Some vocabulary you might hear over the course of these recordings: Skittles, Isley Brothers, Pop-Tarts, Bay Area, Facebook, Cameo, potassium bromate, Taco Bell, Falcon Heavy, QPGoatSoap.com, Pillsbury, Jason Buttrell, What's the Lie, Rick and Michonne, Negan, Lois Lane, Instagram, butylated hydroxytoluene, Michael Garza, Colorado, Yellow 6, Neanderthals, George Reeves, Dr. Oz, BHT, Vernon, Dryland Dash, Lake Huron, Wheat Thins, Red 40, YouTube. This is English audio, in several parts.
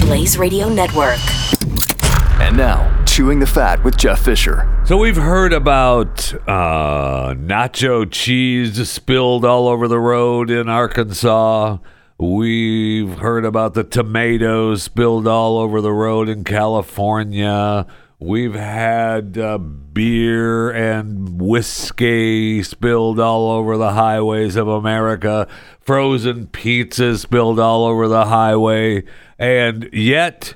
Blaze Radio Network. And now, Chewing the Fat with Jeff Fisher. So we've heard about nacho cheese spilled all over the road in Arkansas. We've heard about the tomatoes spilled all over the road in California. We've had beer and whiskey spilled all over the highways of America, frozen pizzas spilled all over the highway, and yet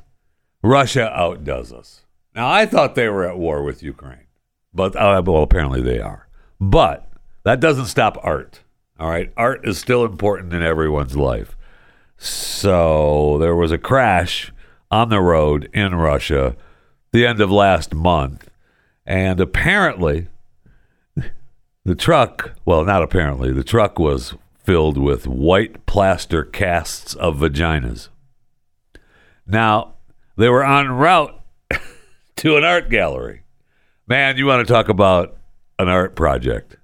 Russia outdoes us. Now, I thought they were at war with Ukraine, but well, apparently they are. But that doesn't stop art, all right? Art is still important in everyone's life. So there was a crash on the road in Russia the end of last month, and apparently the truck, well, not apparently, the truck was filled with white plaster casts of vaginas. Now, they were en route to an art gallery. Man, you want to talk about an art project.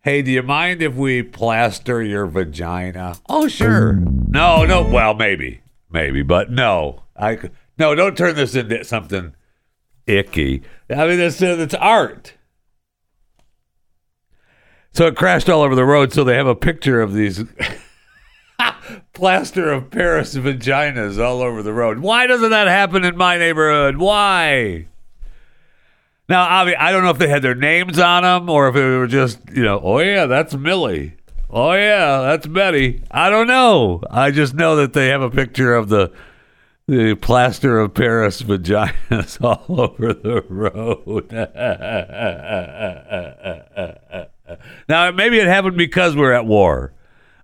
Hey, do you mind if we plaster your vagina? Oh, sure. No, well, maybe, but no. No, don't turn this into something icky. I mean, it's art. So it crashed all over the road, so they have a picture of these plaster of Paris vaginas all over the road. Why doesn't that happen in my neighborhood? Why? Now, I don't know if they had their names on them or if it were just, oh, yeah, that's Millie. Oh, yeah, that's Betty. I don't know. I just know that they have a picture of the plaster of Paris vaginas all over the road. Now, maybe it happened because we're at war.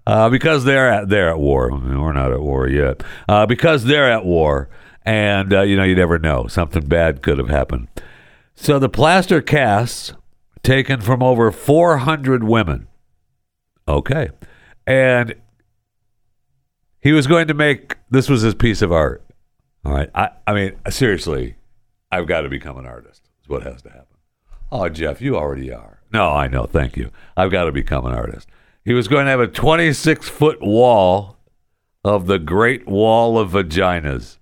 Because they're at war. I mean, we're not at war yet. Because they're at war. And, you never know. Something bad could have happened. So the plaster casts taken from over 400 women. Okay. And he was going to make, this was his piece of art. All right. I mean, seriously, I've got to become an artist. Is what has to happen. Oh, Jeff, you already are. No, I know. Thank you. I've got to become an artist. He was going to have a 26-foot wall of the Great Wall of Vaginas.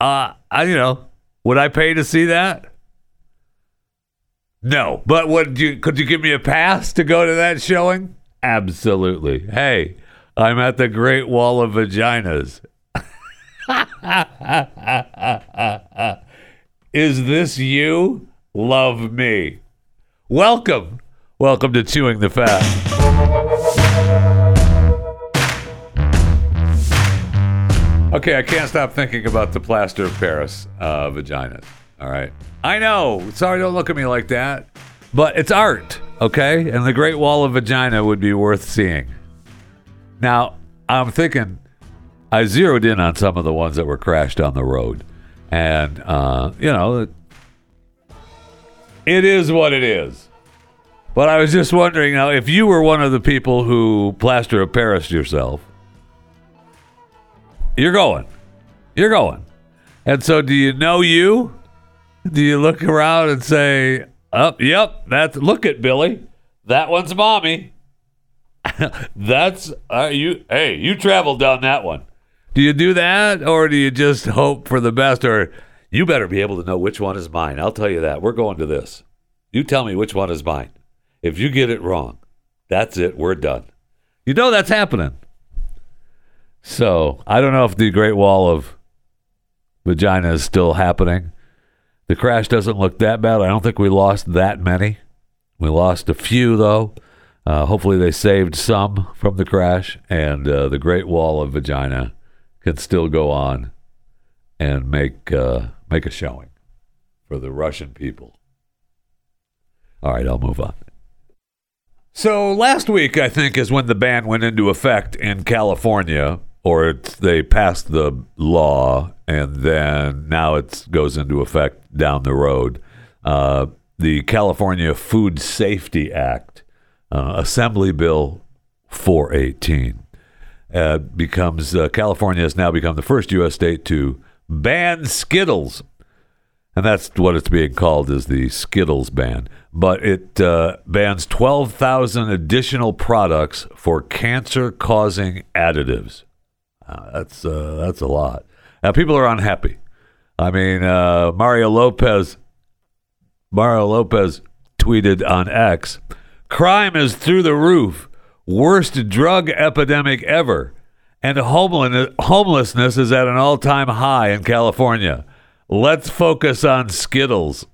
Would I pay to see that? No. But could you give me a pass to go to that showing? Absolutely. Hey, I'm at the Great Wall of Vaginas. Is this you? Love me. Welcome. Welcome to Chewing the Fat. Okay, I can't stop thinking about the plaster of Paris vaginas. All right. I know. Sorry, don't look at me like that. But it's art, okay? And the Great Wall of Vagina would be worth seeing. Now, I'm thinking, I zeroed in on some of the ones that were crashed on the road. And, it is what it is. But I was just wondering, now, if you were one of the people who plaster of Paris yourself, you're going. And so do you know you? Do you look around and say, oh, yep, look at Billy. That one's mommy. That's you. Hey, you traveled down that one. Do you do that, or do you just hope for the best? Or you better be able to know which one is mine. I'll tell you that. We're going to this. You tell me which one is mine. If you get it wrong, that's it. We're done. That's happening. So I don't know if the Great Wall of Vagina is still happening. The crash doesn't look that bad. I don't think we lost that many. We lost a few, though. Hopefully they saved some from the crash, and the Great Wall of Vagina can still go on and make a showing for the Russian people. All right, I'll move on. So last week, I think, is when the ban went into effect in California Or they passed the law, and then now it goes into effect down the road. The California Food Safety Act, Assembly Bill 418, becomes California has now become the first U.S. state to ban Skittles. And that's what it's being called, is the Skittles ban. But it bans 12,000 additional products for cancer-causing additives. That's a lot. Now, people are unhappy. I mean, Mario Lopez tweeted on X, "Crime is through the roof. Worst drug epidemic ever. And homelessness is at an all-time high in California. Let's focus on Skittles."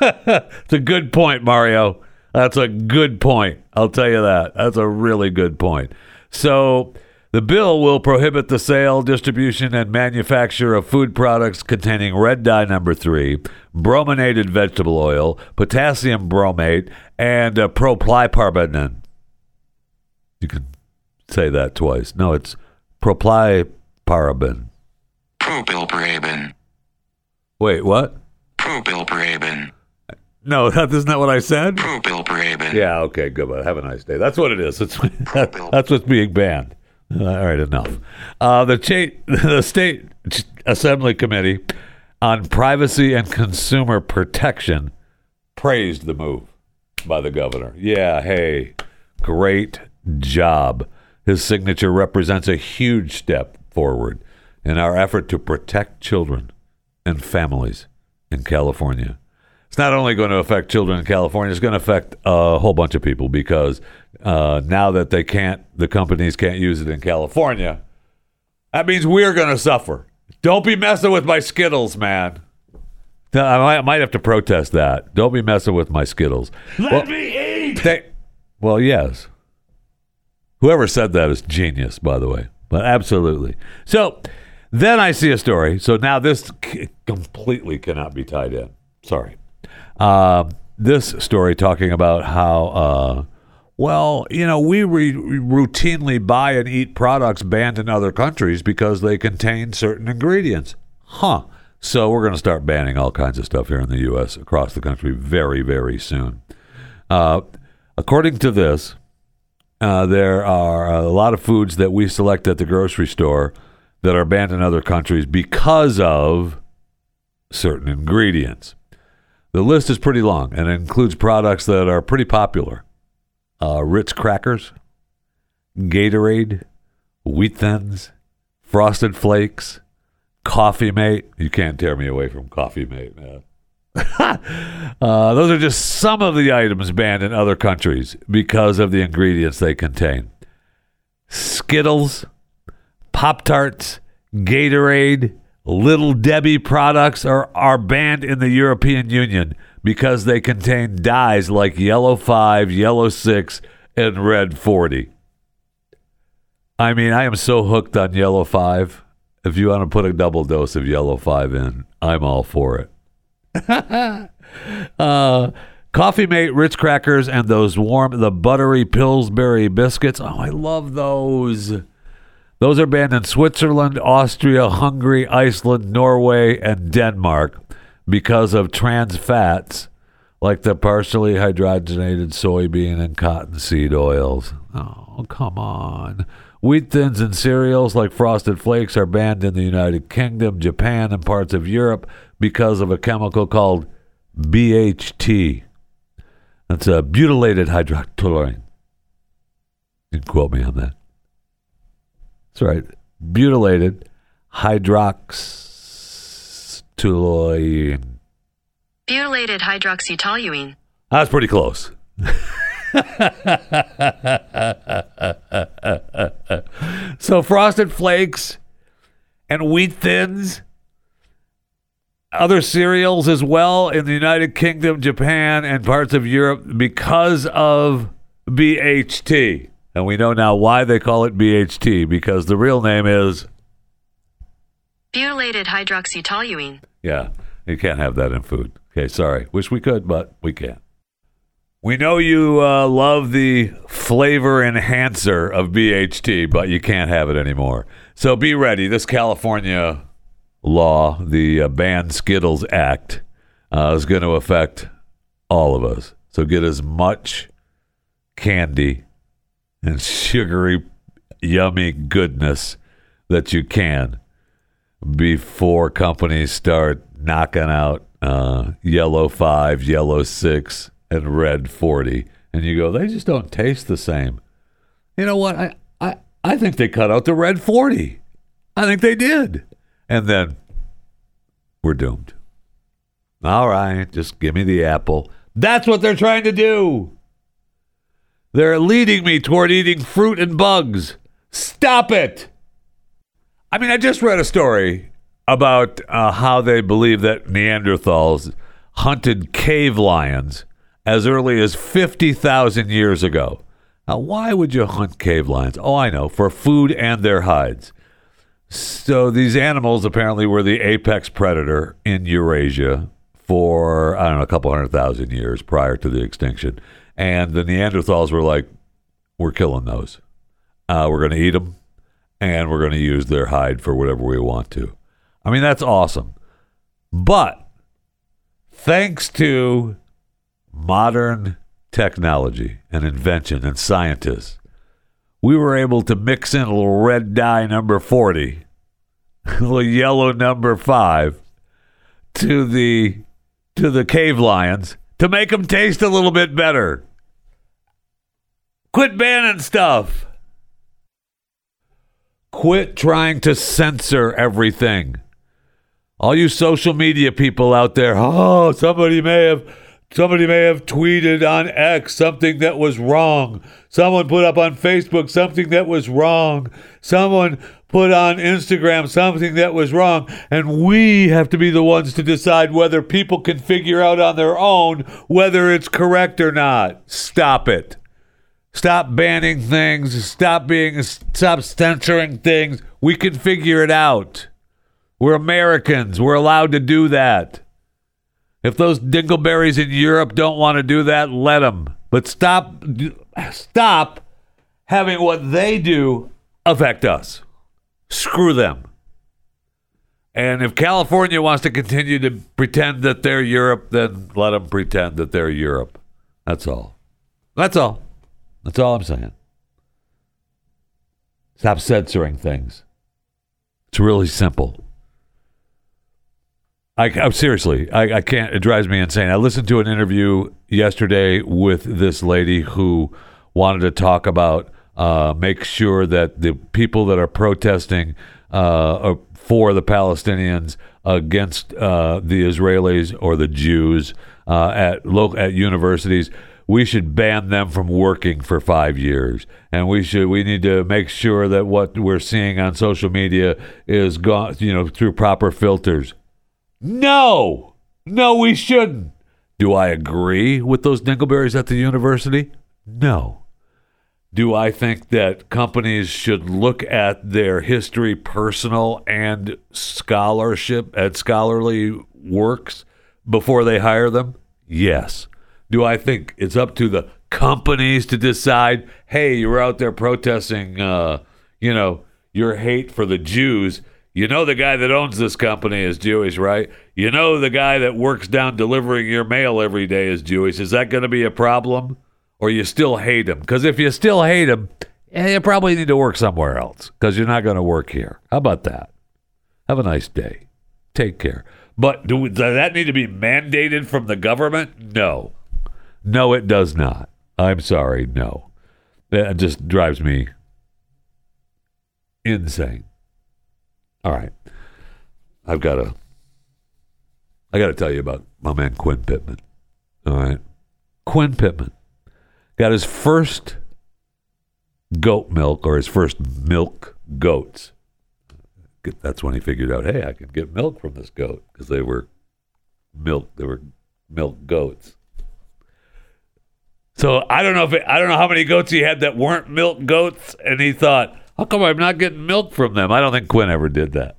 It's a good point, Mario. That's a good point. I'll tell you that. That's a really good point. So the bill will prohibit the sale, distribution, and manufacture of food products containing red dye number 3, brominated vegetable oil, potassium bromate, and propylparaben. You can say that twice. No, it's propylparaben. Propylparaben. Wait, what? Propylparaben. No, that isn't that what I said? Propylparaben. Yeah, okay, good. Have a nice day. That's what it is. That's what's being banned. All right, enough. The State Assembly Committee on Privacy and Consumer Protection praised the move by the governor. Yeah, hey, great job. His signature represents a huge step forward in our effort to protect children and families in California. It's not only going to affect children in California, it's going to affect a whole bunch of people, because now that the companies can't use it in California, that means we're going to suffer. Don't be messing with my Skittles, man. I might have to protest that. Don't be messing with my Skittles. Let me eat! Well, yes. Whoever said that is genius, by the way. But absolutely. So then I see a story. So now this completely cannot be tied in. Sorry. This story talking about how, we routinely buy and eat products banned in other countries because they contain certain ingredients. Huh. So we're going to start banning all kinds of stuff here in the U.S. across the country very, very soon. According to this, there are a lot of foods that we select at the grocery store that are banned in other countries because of certain ingredients. The list is pretty long, and it includes products that are pretty popular. Ritz crackers, Gatorade, Wheat Thins, Frosted Flakes, Coffee Mate. You can't tear me away from Coffee Mate, man. Those are just some of the items banned in other countries because of the ingredients they contain. Skittles, Pop-Tarts, Gatorade, Little Debbie products are banned in the European Union because they contain dyes like Yellow 5, Yellow 6, and Red 40. I mean, I am so hooked on Yellow 5. If you want to put a double dose of Yellow 5 in, I'm all for it. Coffee Mate, Ritz crackers, and those the buttery Pillsbury biscuits. Oh, I love those. Those are banned in Switzerland, Austria, Hungary, Iceland, Norway, and Denmark because of trans fats like the partially hydrogenated soybean and cottonseed oils. Oh, come on. Wheat Thins and cereals like Frosted Flakes are banned in the United Kingdom, Japan, and parts of Europe because of a chemical called BHT. That's a butylated hydroxychloroquine. You can quote me on that. That's right. Butylated hydroxytoluene. Butylated hydroxytoluene. That's pretty close. So Frosted Flakes and Wheat Thins, other cereals as well in the United Kingdom, Japan, and parts of Europe because of BHT. And we know now why they call it BHT, because the real name is butylated hydroxytoluene. Yeah, you can't have that in food. Okay, sorry. Wish we could, but we can't. We know you love the flavor enhancer of BHT, but you can't have it anymore. So be ready. This California law, the Ban Skittles Act, is going to affect all of us. So get as much candy and sugary, yummy goodness that you can before companies start knocking out Yellow 5, Yellow 6, and Red 40. And you go, they just don't taste the same. You know what? I think they cut out the Red 40. I think they did. And then we're doomed. All right, just give me the apple. That's what they're trying to do. They're leading me toward eating fruit and bugs. Stop it. I mean, I just read a story about how they believe that Neanderthals hunted cave lions as early as 50,000 years ago. Now, why would you hunt cave lions? Oh, I know, for food and their hides. So these animals apparently were the apex predator in Eurasia for, I don't know, a couple 100,000 years prior to the extinction. And the Neanderthals were like, we're killing those. We're going to eat them, and we're going to use their hide for whatever we want to. I mean, that's awesome. But thanks to modern technology and invention and scientists, we were able to mix in a little red dye number 40, a little yellow number 5 to the cave lions to make them taste a little bit better. Quit banning stuff. Quit trying to censor everything. All you social media people out there, oh, somebody may have tweeted on X something that was wrong. Someone put up on Facebook something that was wrong. Someone put on Instagram something that was wrong. And we have to be the ones to decide whether people can figure out on their own whether it's correct or not. Stop it. Stop banning things. Stop censoring things. We can figure it out. We're Americans. We're allowed to do that. If those dingleberries in Europe don't want to do that, let them. But stop having what they do affect us. Screw them. And if California wants to continue to pretend that they're Europe, then let them pretend that they're Europe. That's all. That's all. That's all I'm saying. Stop censoring things. It's really simple. I can't. It drives me insane. I listened to an interview yesterday with this lady who wanted to talk about make sure that the people that are protesting for the Palestinians against the Israelis or the Jews at universities, we should ban them from working for 5 years. And we need to make sure that what we're seeing on social media is gone, through proper filters. No, we shouldn't. Do I agree with those dingleberries at the university? No. Do I think that companies should look at their history, personal and scholarly works before they hire them? Yes. Do I think it's up to the companies to decide, hey, you're out there protesting, your hate for the Jews? You know the guy that owns this company is Jewish, right? You know the guy that works down delivering your mail every day is Jewish. Is that going to be a problem? Or you still hate him? Because if you still hate him, you probably need to work somewhere else because you're not going to work here. How about that? Have a nice day. Take care. But does that need to be mandated from the government? No. No, it does not. I'm sorry, no. That just drives me insane. All right, I gotta tell you about my man Quinn Pittman. All right, Quinn Pittman got his first milk goats. That's when he figured out, hey, I can get milk from this goat because they were milk goats. So I don't know how many goats he had that weren't milk goats, and he thought, how come I'm not getting milk from them? I don't think Quinn ever did that.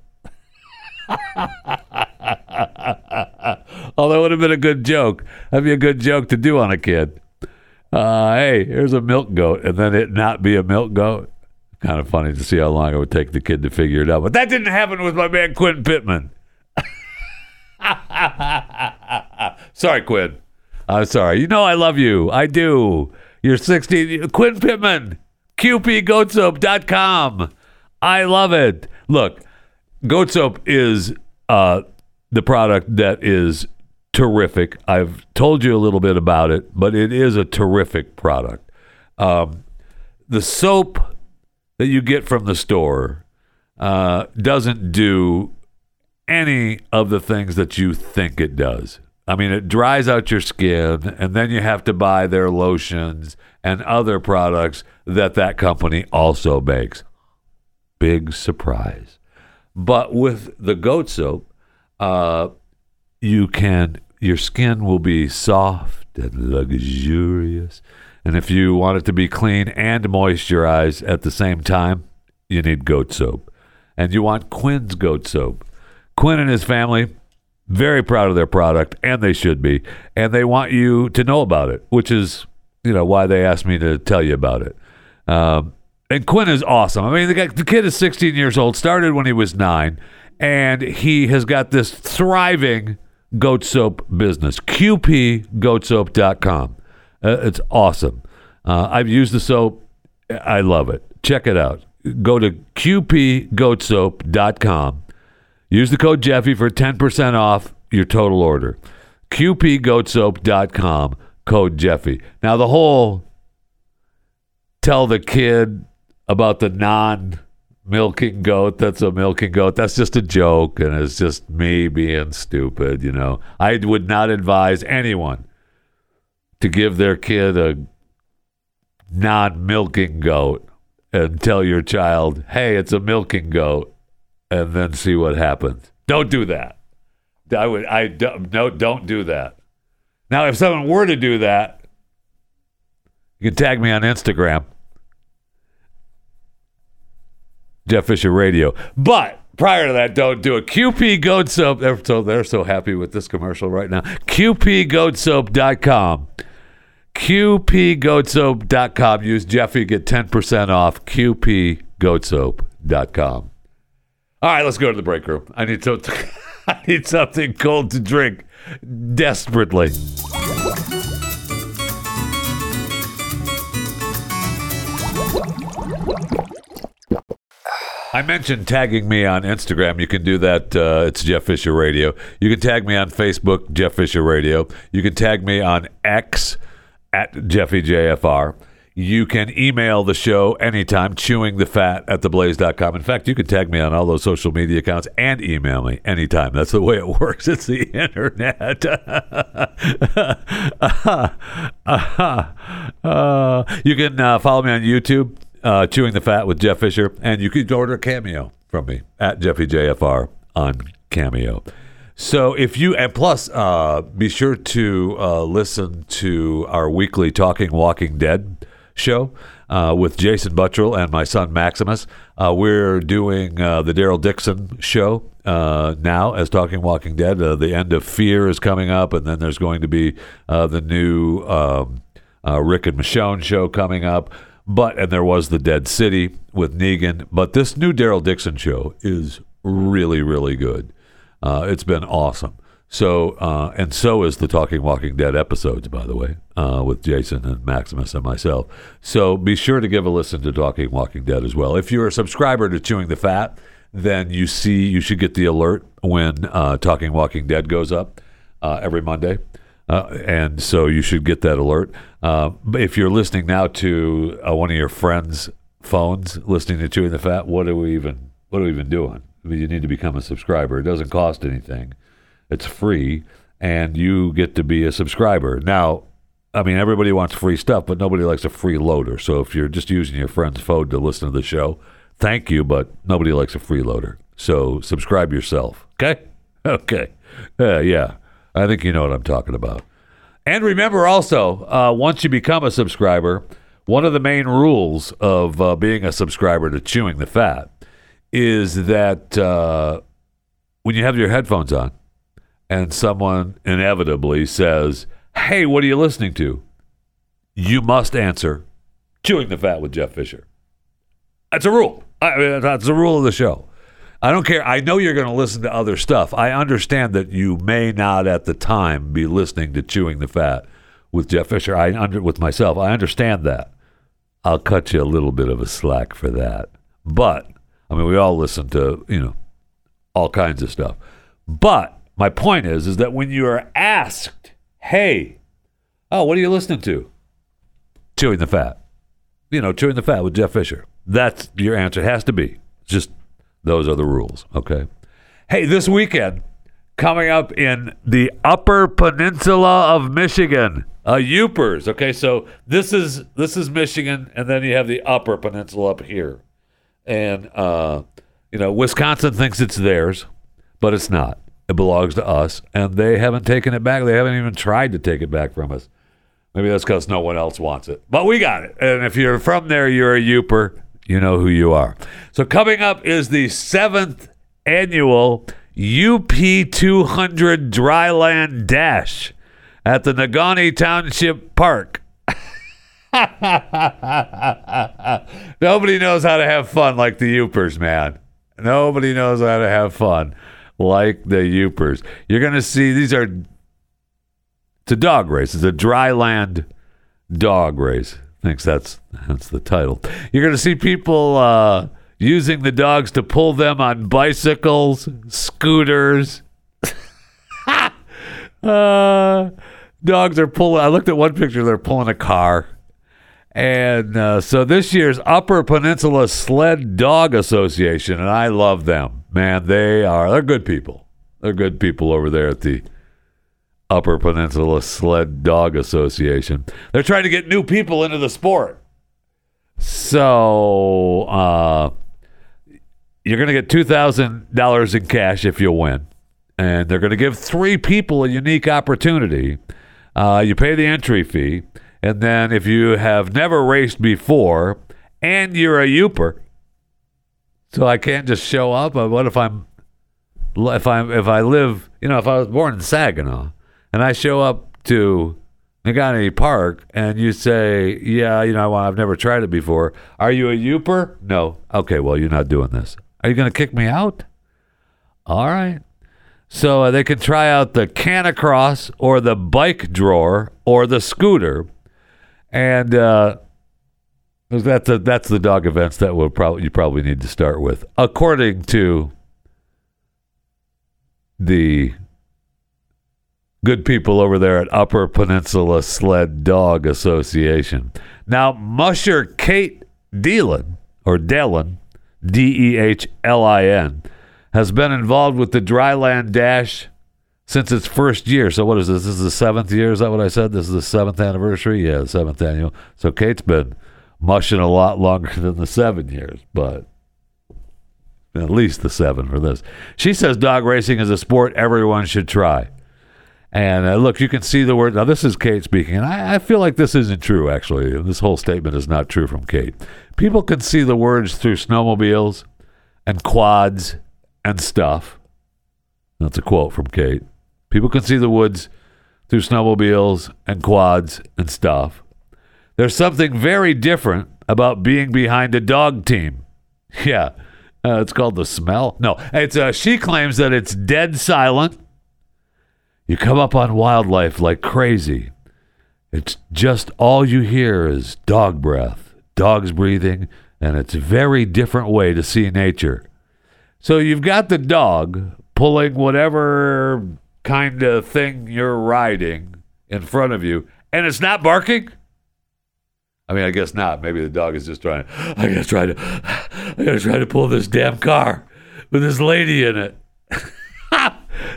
Although it would have been a good joke. That'd be a good joke to do on a kid. hey, here's a milk goat, and then it not be a milk goat. Kind of funny to see how long it would take the kid to figure it out. But that didn't happen with my man Quinn Pittman. Sorry, Quinn. I'm sorry. You know I love you. I do. You're 16. Quinn Pittman, QPGoatSoap.com. I love it. Look, goat soap is the product that is terrific. I've told you a little bit about it, but it is a terrific product. The soap that you get from the store doesn't do any of the things that you think it does. I mean, it dries out your skin, and then you have to buy their lotions and other products that company also makes. Big surprise. But with the goat soap, your skin will be soft and luxurious. And if you want it to be clean and moisturized at the same time, you need goat soap. And you want Quinn's goat soap. Quinn and his family, very proud of their product, and they should be. And they want you to know about it, which is, why they asked me to tell you about it. And Quinn is awesome. I mean, the kid is 16 years old, started when he was 9, and he has got this thriving goat soap business, QPGoatSoap.com. It's awesome. I've used the soap. I love it. Check it out. Go to QPGoatSoap.com. Use the code Jeffy for 10% off your total order. QPGoatSoap.com, code Jeffy. Now, the whole tell the kid about the non-milking goat that's a milking goat, that's just a joke, and it's just me being stupid, I would not advise anyone to give their kid a non-milking goat and tell your child, hey, it's a milking goat, and then see what happens. Don't do that. Don't do that. Now, if someone were to do that, you can tag me on Instagram, Jeff Fisher Radio. But prior to that, don't do it. QP Goat Soap. They're so happy with this commercial right now. QPGoatSoap.com. QPGoatSoap.com. Use Jeffy, get 10% off. QPGoatSoap.com. All right, let's go to the break room. I need something cold to drink desperately. I mentioned tagging me on Instagram. You can do that. It's Jeff Fisher Radio. You can tag me on Facebook, Jeff Fisher Radio. You can tag me on X at JeffyJFR. You can email the show anytime, chewingthefat@theblaze.com. In fact, you can tag me on all those social media accounts and email me anytime. That's the way it works. It's the internet. You can follow me on YouTube. Chewing the Fat with Jeff Fisher, and you could order a Cameo from me at JeffyJFR on Cameo. So if you, and plus be sure to listen to our weekly Talking Walking Dead show with Jason Buttrell and my son Maximus. We're doing the Daryl Dixon show now as Talking Walking Dead. The end of Fear is coming up, and then there's going to be the new Rick and Michonne show coming up. And there was the Dead City with Negan. But this new Daryl Dixon show is really, really good. It's been awesome. So, and so is the Talking Walking Dead episodes, by the way, with Jason and Maximus and myself. So be sure to give a listen to Talking Walking Dead as well. If you're a subscriber to Chewing the Fat, then you should get the alert when Talking Walking Dead goes up every Monday. And so you should get that alert. If you're listening now to one of your friends' phones, listening to Chewing the Fat, what are we even doing? I mean, you need to become a subscriber. It doesn't cost anything. It's free, and you get to be a subscriber. Now, I mean, everybody wants free stuff, but nobody likes a free loader. So if you're just using your friend's phone to listen to the show, thank you, but nobody likes a free loader. So subscribe yourself, okay? Okay. Yeah. I think you know what I'm talking about. And remember also, once you become a subscriber, one of the main rules of being a subscriber to Chewing the Fat is that when you have your headphones on and someone inevitably says, hey, what are you listening to? you must answer Chewing the Fat with Jeff Fisher. That's a rule. I mean, that's a rule of the show. I don't care. I know you're going to listen to other stuff. I understand that you may not at the time be listening to Chewing the Fat with Jeff Fisher. With myself, I understand that. I'll cut you a little bit of a slack for that. But, I mean, we all listen to, you know, all kinds of stuff. But my point is that when you are asked, hey, what are you listening to? Chewing the Fat. You know, Chewing the Fat with Jeff Fisher. That's your answer. It has to be. Just those are the rules, okay? Hey, this weekend, coming up in the Upper Peninsula of Michigan, Upers. Okay, so this is Michigan, and then you have the Upper Peninsula up here. And, you know, Wisconsin thinks it's theirs, but it's not. It belongs to us, and they haven't taken it back. They haven't even tried to take it back from us. Maybe that's because no one else wants it. But we got it. And if you're from there, you're a Uper. You know who you are. So coming up is the 7th annual UP200 Dryland Dash at the Nagani Township Park. Nobody knows how to have fun like the Upers, man. Nobody knows how to have fun like the Upers. You're going to see it's a dog race. It's a dryland dog race. I think that's the title. You're going to see people using the dogs to pull them on bicycles, scooters. Dogs are pulling. I looked at one picture. They're pulling a car. And so this year's Upper Peninsula Sled Dog Association, and I love them. Man, they're good people. They're good people over there at the Upper Peninsula Sled Dog Association. They're trying to get new people into the sport. So you're going to get $2,000 in cash if you win. And they're going to give 3 people a unique opportunity. You pay the entry fee. And then if you have never raced before and you're a Uper, so I can't just show up. What if I live, you know, if I was born in Saginaw and I show up to Nagani Park and you say, yeah, you know, I've never tried it before. Are you a Uper? No. Okay, well, you're not doing this. Are you going to kick me out? All right. So they can try out the Canacross or the bike drawer or the scooter. And that's the dog events that you probably need to start with, according to the good people over there at Upper Peninsula Sled Dog Association. Now, Musher Kate Dillon, or Dellin, Dehlin, has been involved with the Dryland Dash since its first year. So what is this? This is the 7th year? Is that what I said? This is the 7th anniversary? Yeah, the 7th annual. So Kate's been mushing a lot longer than the 7 years, but at least the 7 for this. She says dog racing is a sport everyone should try. And look, you can see the word. Now, this is Kate speaking, and I feel like this isn't true, actually. This whole statement is not true from Kate. People can see the words through snowmobiles and quads and stuff. That's a quote from Kate. People can see the woods through snowmobiles and quads and stuff. There's something very different about being behind a dog team. Yeah. It's called the smell. No, it's she claims that it's dead silent. You come up on wildlife like crazy. It's just all you hear is dog breath, dogs breathing, and it's a very different way to see nature. So you've got the dog pulling whatever kind of thing you're riding in front of you, and it's not barking? I mean, I guess not. Maybe the dog is just trying. I gotta try to pull this damn car with this lady in it.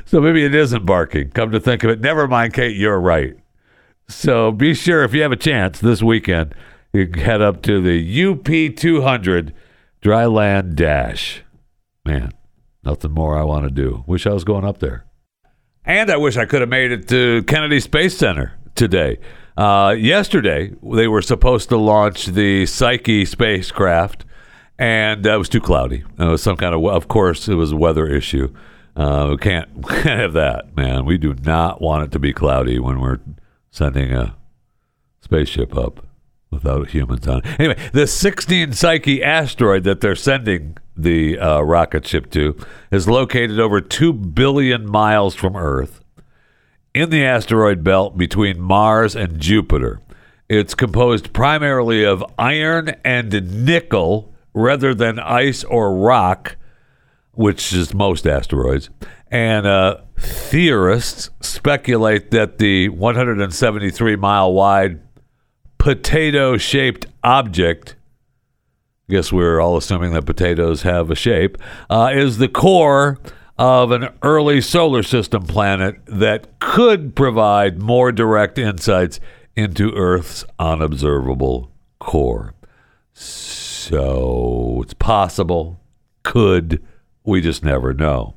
So maybe it isn't barking. Come to think of it, never mind, Kate. You're right. So be sure if you have a chance this weekend, you can head up to the UP200 Dryland Dash. Man, nothing more I want to do. Wish I was going up there, and I wish I could have made it to Kennedy Space Center today. Yesterday, they were supposed to launch the Psyche spacecraft, and it was too cloudy. It was some kind of course, it was a weather issue. We can't have that, man. We do not want it to be cloudy when we're sending a spaceship up without humans on it. Anyway, the 16 Psyche asteroid that they're sending the rocket ship to is located over 2 billion miles from Earth in the asteroid belt between Mars and Jupiter. It's composed primarily of iron and nickel rather than ice or rock, which is most asteroids. And theorists speculate that the 173-mile-wide potato-shaped object, I guess we're all assuming that potatoes have a shape, is the core of an early solar system planet that could provide more direct insights into Earth's unobservable core. So it's possible, could, we just never know.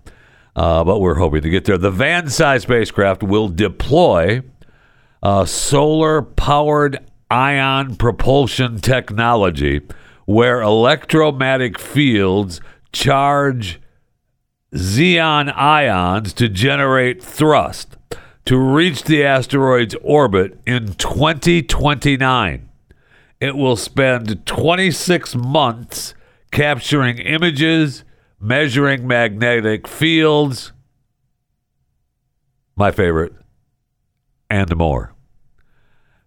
But we're hoping to get there. The van-sized spacecraft will deploy solar-powered ion propulsion technology where electromagnetic fields charge xenon ions to generate thrust to reach the asteroid's orbit in 2029. It will spend 26 months capturing images, measuring magnetic fields, my favorite, and more.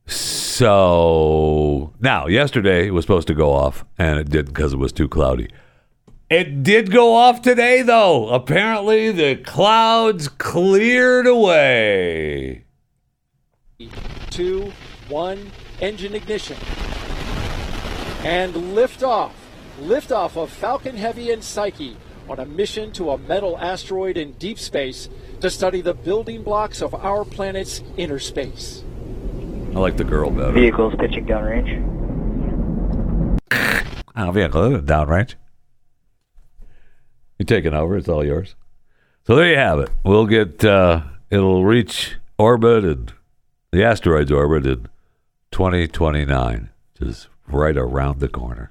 So now, yesterday it was supposed to go off, and it didn't because it was too cloudy. It did go off today, though. Apparently, the clouds cleared away. 2, 1, engine ignition. And liftoff. Liftoff of Falcon Heavy and Psyche on a mission to a metal asteroid in deep space to study the building blocks of our planet's inner space. I like the girl better. Vehicles pitching downrange. Oh, vehicle downrange. You're taking over. It's all yours. So there you have it. We'll get, it'll reach orbit and the asteroid's orbit in 2029, which is right around the corner.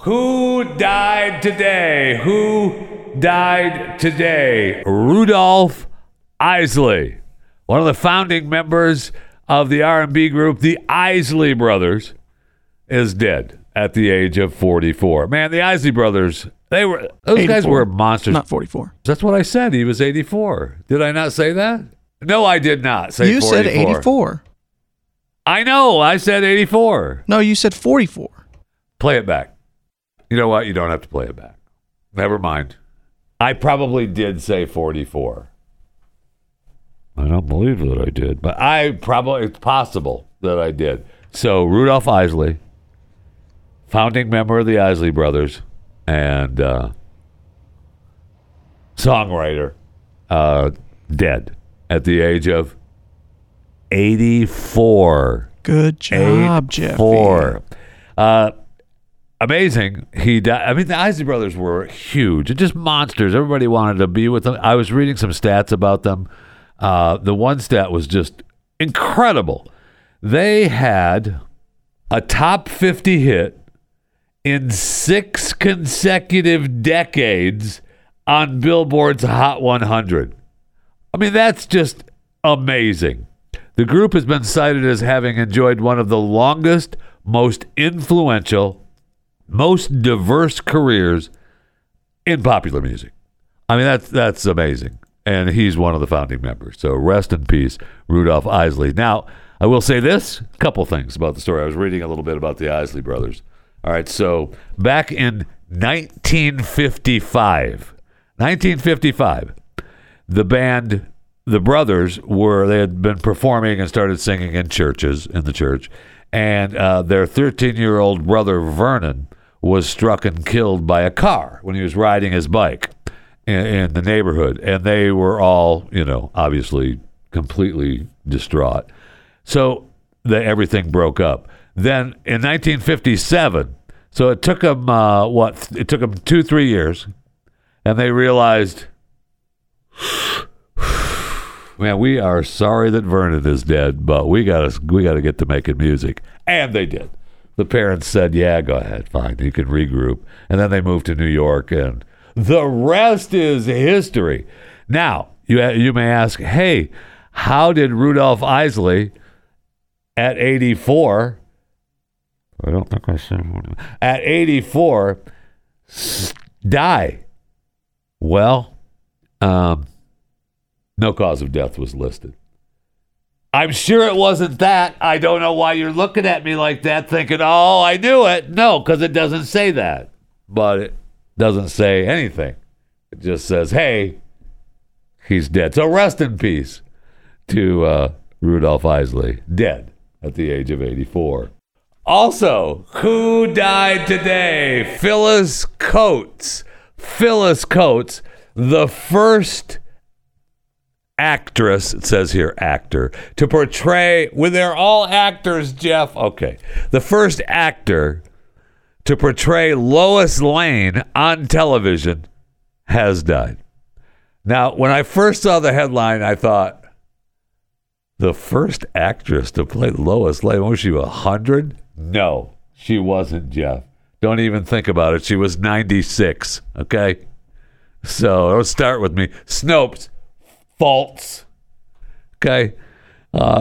Who died today? Rudolph Isley, one of the founding members of the R&B group, the Isley Brothers, is dead at the age of 44. Man, the Isley Brothers, those guys were monsters. Not 44. That's what I said. He was 84. Did I not say that? No, I did not say 44. You said 84. I know. I said 84. No, you said 44. Play it back. You know what? You don't have to play it back. Never mind. I probably did say 44. I don't believe that I did, but it's possible that I did. So Rudolph Isley, founding member of the Isley Brothers and songwriter, dead at the age of 84. Good job, Jeff. 84. Amazing. He died. I mean, the Isley Brothers were huge. Just monsters. Everybody wanted to be with them. I was reading some stats about them. The one stat was just incredible. They had a top 50 hit in 6 consecutive decades on Billboard's Hot 100. I mean, that's just amazing. The group has been cited as having enjoyed one of the longest, most influential, most diverse careers in popular music. I mean, that's amazing. And he's one of the founding members. So rest in peace, Rudolph Isley. Now, I will say this, a couple things about the story. I was reading a little bit about the Isley Brothers. All right, so back in 1955, the band, the brothers, they had been performing and started singing in churches, in the church. and their 13-year-old brother Vernon was struck and killed by a car when he was riding his bike in the neighborhood. And they were all, you know, obviously completely distraught. So everything broke up. Then in 1957, so it took them, it took them 2-3 years, and they realized, man, we are sorry that Vernon is dead, but we gotta get to making music. And they did. The parents said, yeah, go ahead, fine, you can regroup. And then they moved to New York, and the rest is history. Now, you may ask, hey, how did Rudolph Isley at 84... I don't think I said one. At 84, die. Well, no cause of death was listed. I'm sure it wasn't that. I don't know why you're looking at me like that, thinking, oh, I knew it. No, because it doesn't say that. But it doesn't say anything. It just says, hey, he's dead. So rest in peace to Rudolph Isley, dead at the age of 84. Also, who died today? Phyllis Coates. Phyllis Coates, the first actress, it says here actor, to portray, well, they're all actors, Jeff. Okay. The first actor to portray Lois Lane on television has died. Now, when I first saw the headline, I thought, the first actress to play Lois Lane, was she 100? No, she wasn't, Jeff. Don't even think about it. She was 96, okay? So don't start with me. Snopes, false, okay?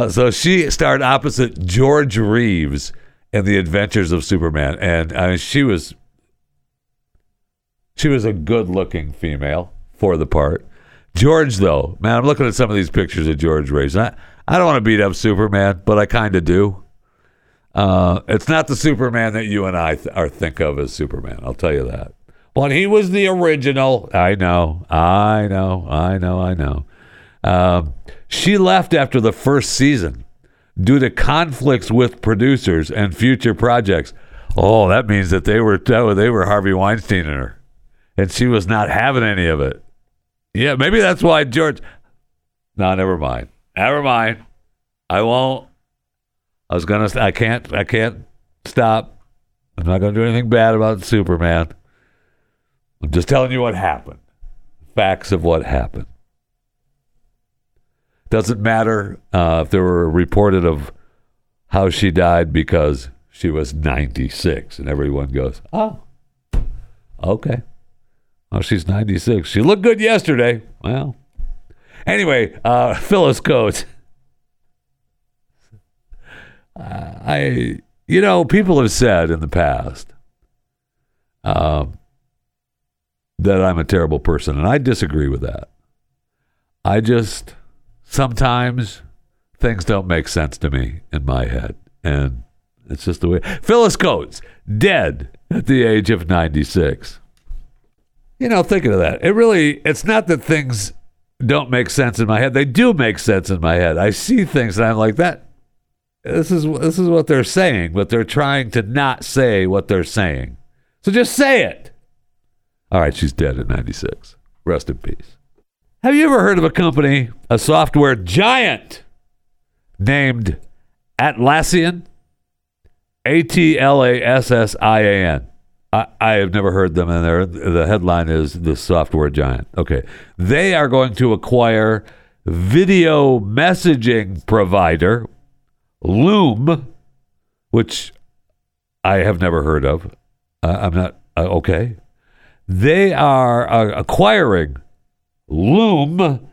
So she starred opposite George Reeves in The Adventures of Superman. And I mean, she was a good-looking female for the part. George, though, man, I'm looking at some of these pictures of George Reeves. I don't want to beat up Superman, but I kind of do. It's not the Superman that you and I think of as Superman. I'll tell you that. But he was the original. I know. She left after the first season due to conflicts with producers and future projects. Oh, that means that they were Harvey Weinstein in her, and she was not having any of it. Yeah, maybe that's why George. No, never mind. I won't. I can't stop. I'm not going to do anything bad about Superman. I'm just telling you what happened. Facts of what happened. Doesn't matter if there were reported of how she died because she was 96. And everyone goes, oh, okay. Oh, she's 96. She looked good yesterday. Well, anyway, Phyllis Coates. People have said in the past that I'm a terrible person, and I disagree with that. I just, sometimes things don't make sense to me in my head, and it's just the way. Phyllis Coates, dead at the age of 96. You know, thinking of that, it's not that things don't make sense in my head. They do make sense in my head. I see things, and I'm like that. This is what they're saying, but they're trying to not say what they're saying. So just say it. All right, she's dead at 96. Rest in peace. Have you ever heard of a company, a software giant named Atlassian? Atlassian. I have never heard them, and the headline is the software giant. Okay. They are going to acquire video messaging provider Loom, which I have never heard of. Okay. They are acquiring Loom,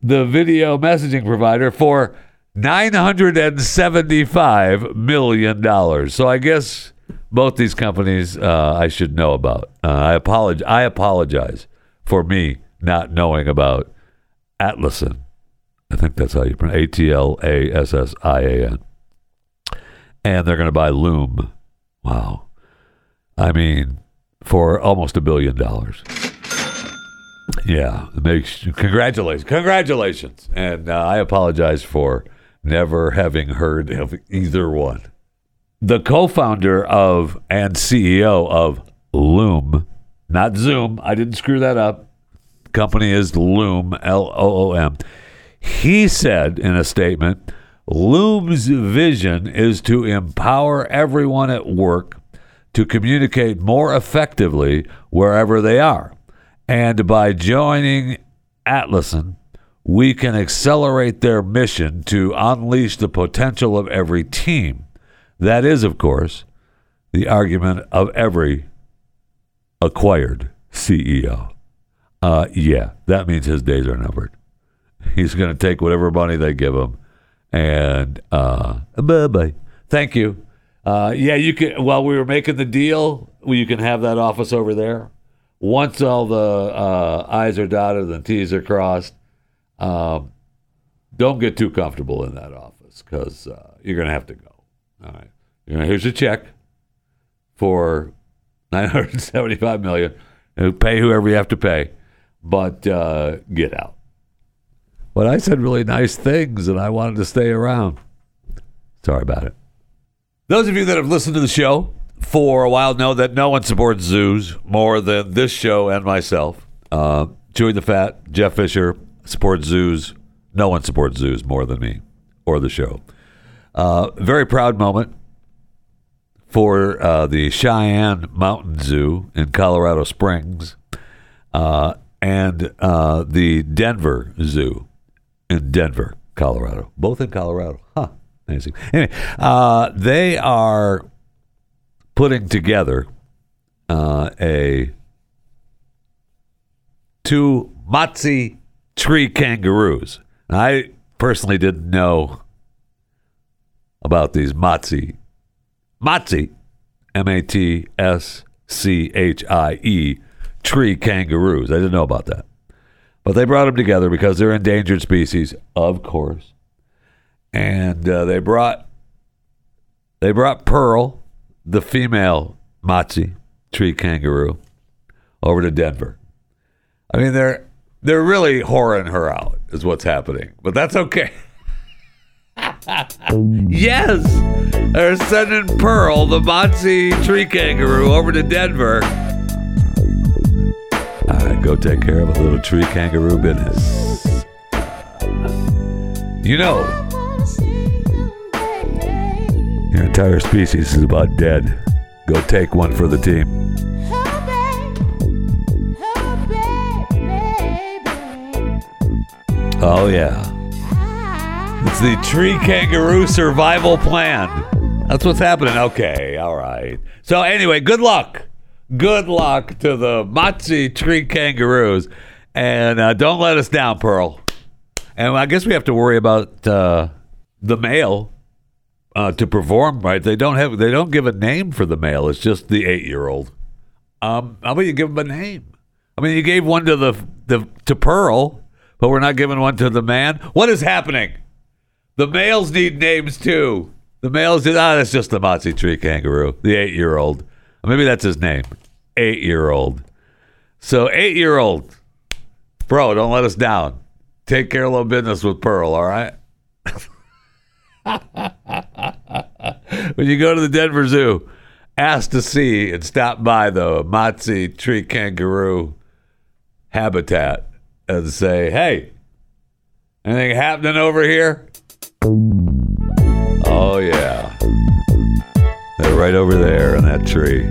the video messaging provider, for $975 million. So I guess both these companies I should know about. I apologize for me not knowing about Atlassian. I think that's how you pronounce it. Atlassian. And they're going to buy Loom. Wow. I mean, for almost $1 billion. Yeah. Congratulations. And I apologize for never having heard of either one. the co-founder of and CEO of Loom, not Zoom. I didn't screw that up. Company is Loom, L-O-O-M. He said in a statement, Loom's vision is to empower everyone at work to communicate more effectively wherever they are. And by joining Atlassian, we can accelerate their mission to unleash the potential of every team. That is, of course, the argument of every acquired CEO. Yeah, that means his days are numbered. He's going to take whatever money they give him, and bye-bye. Thank you. Yeah, you can. While we were making the deal, you can have that office over there. Once all the I's are dotted and T's are crossed, don't get too comfortable in that office because you're going to have to go. All right. You know, here's your check for $975 million. Pay whoever you have to pay, but get out. But I said really nice things, and I wanted to stay around. Sorry about it. Those of you that have listened to the show for a while know that no one supports zoos more than this show and myself. Chewing the Fat, Jeff Fisher, supports zoos. No one supports zoos more than me or the show. Very proud moment for the Cheyenne Mountain Zoo in Colorado Springs and the Denver Zoo in Denver, Colorado. Both in Colorado. Huh. Amazing. Anyway, they are putting together a two Matschie tree kangaroos. And I personally didn't know about these Matschie, M-A-T-S-C-H-I-E, tree kangaroos. I didn't know about that. But they brought them together because they're endangered species, of course. And they brought Pearl, the female Matschie, tree kangaroo, over to Denver. I mean, they're really whoring her out is what's happening. But that's okay. Yes, they're sending Pearl, the Matschie tree kangaroo, over to Denver. All right, go take care of a little tree kangaroo business. You know, your entire species is about dead. Go take one for the team. Oh, yeah. It's the tree kangaroo survival plan. That's what's happening. Okay, all right. So anyway, good luck. Good luck to the Matschie tree kangaroos. And don't let us down, Pearl. And I guess we have to worry about the male to perform, right? They don't give a name for the male. It's just the 8-year-old. How about you give him a name? I mean, you gave one to the Pearl, but we're not giving one to the man. What is happening? The males need names, too. The males did. That's just the Matschie tree kangaroo, the 8-year-old. Maybe that's his name, 8-year-old. So 8-year-old, bro, don't let us down. Take care of little business with Pearl, all right? When you go to the Denver Zoo, ask to see and stop by the Matschie tree kangaroo habitat and say, hey, anything happening over here? Oh, yeah. They're right over there in that tree.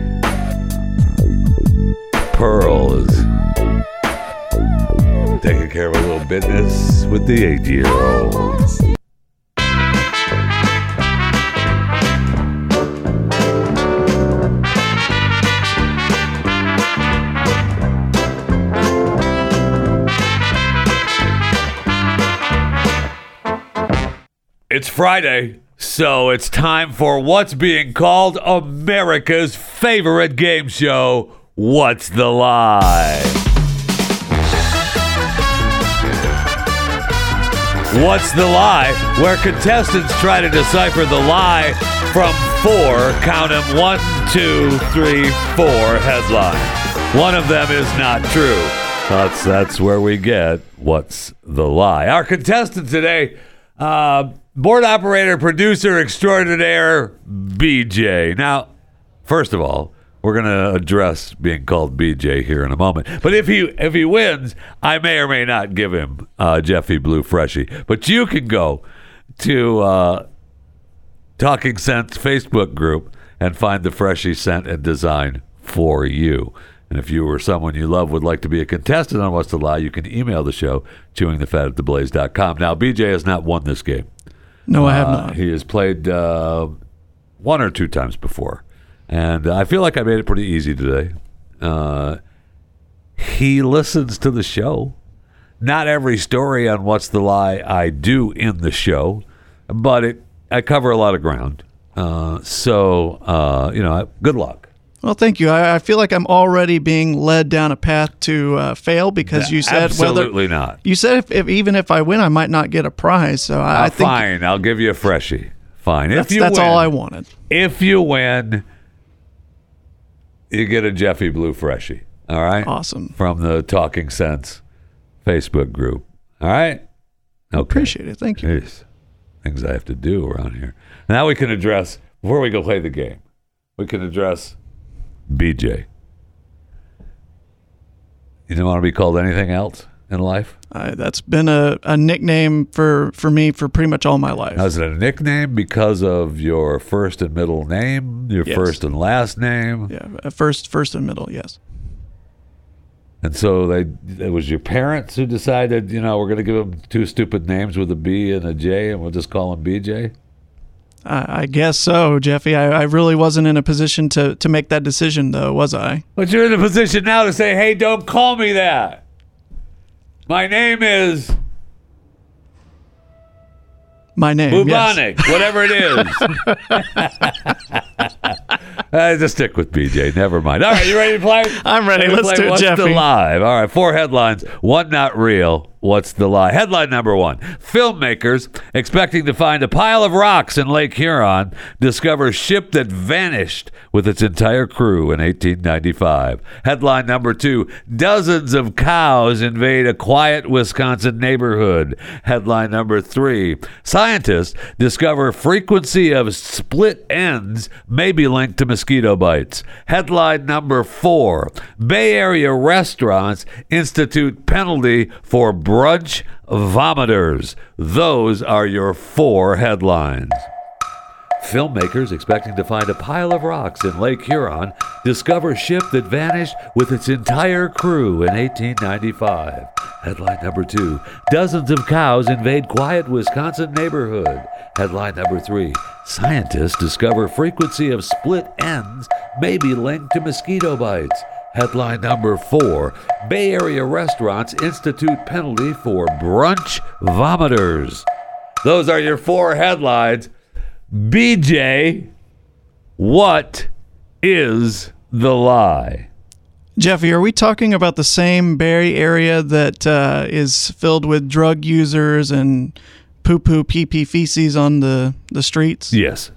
Pearl is taking care of a little business with the 8-year-old. It's Friday, so it's time for what's being called America's favorite game show, What's the Lie? What's the Lie? Where contestants try to decipher the lie from four, count them, 1, 2, 3, 4 headlines. One of them is not true. That's where we get What's the Lie? Our contestant today... Board operator, producer extraordinaire, BJ. Now, first of all, we're going to address being called BJ here in a moment. But if he wins, I may or may not give him Jeffy Blue Freshie. But you can go to Talking Scent's Facebook group and find the Freshie scent and design for you. And if you or someone you love would like to be a contestant on What's the Lie, you can email the show, chewingthefat@theblaze.com. Now, BJ has not won this game. No, I have not. He has played one or two times before. And I feel like I made it pretty easy today. He listens to the show. Not every story on What's the Lie I do in the show, but I cover a lot of ground. So, good luck. Well, thank you. I feel like I'm already being led down a path to fail because you said absolutely not. You said if even if I win, I might not get a prize. So I think fine. I'll give you a Freshie. Fine. That's all I wanted. If you win, you get a Jeffy Blue Freshie. All right. Awesome. From the Talking Scents Facebook group. All right. Okay. Appreciate it. Thank you. Jeez. Things I have to do around here. Now we can address before we go play the game. We can address BJ. You don't want to be called anything else in life? That's been a nickname for me for pretty much all my life. Now, is it a nickname because of your first and middle name, your yes. first and last name? Yeah, first and middle, yes. And so it was your parents who decided, we're going to give him two stupid names with a B and a J, and we'll just call him BJ? I guess so, Jeffy. I really wasn't in a position to make that decision, though, was I? But you're in a position now to say, hey, don't call me that. My name is... My name, Bubonic, yes. Whatever it is. Just stick with BJ. Never mind. All right, you ready to play? I'm ready. Let's do it, Jeffy. What's the Lie? All right, 4 headlines. One not real. What's the lie? Headline number 1. Filmmakers expecting to find a pile of rocks in Lake Huron discover ship that vanished with its entire crew in 1895. Headline number 2. Dozens of cows invade a quiet Wisconsin neighborhood. Headline number 3. Scientists discover frequency of split ends may be linked to mosquito bites. Headline number 4. Bay Area restaurants institute penalty for brunch vomiters. Those are your 4 headlines. Filmmakers expecting to find a pile of rocks in Lake Huron discover ship that vanished with its entire crew in 1895. Headline number 2. Dozens of cows invade quiet Wisconsin neighborhood. Headline number 3. Scientists discover frequency of split ends may be linked to mosquito bites. Headline number 4, Bay Area restaurants institute penalty for brunch vomiters. Those are your 4 headlines. BJ, what is the lie? Jeffy, are we talking about the same Bay Area that is filled with drug users and poo-poo, pee-pee feces on the streets? Yes.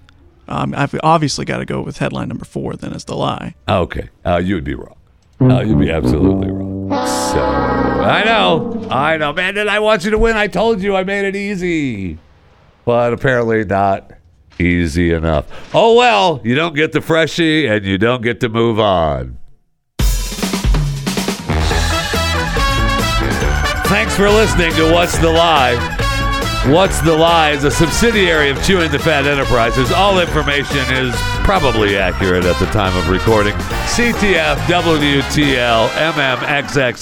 I've obviously got to go with headline number 4 then as the lie. Okay. You would be wrong. You'd be absolutely wrong. So, I know. Man, did I want you to win? I told you I made it easy. But apparently not easy enough. Oh, well, you don't get the Freshie and you don't get to move on. Thanks for listening to What's the Lie? What's the Lie is a subsidiary of Chewing the Fat Enterprises. All information is probably accurate at the time of recording. CTF, WTL,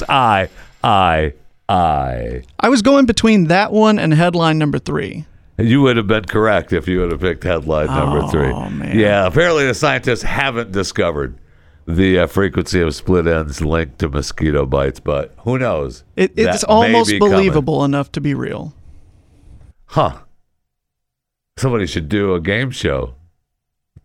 MMXXI, I. I was going between that one and headline number 3. You would have been correct if you would have picked headline number 3. Oh, man. Yeah, apparently the scientists haven't discovered the frequency of split ends linked to mosquito bites, but who knows? It's almost believable enough to be real. Huh. Somebody should do a game show with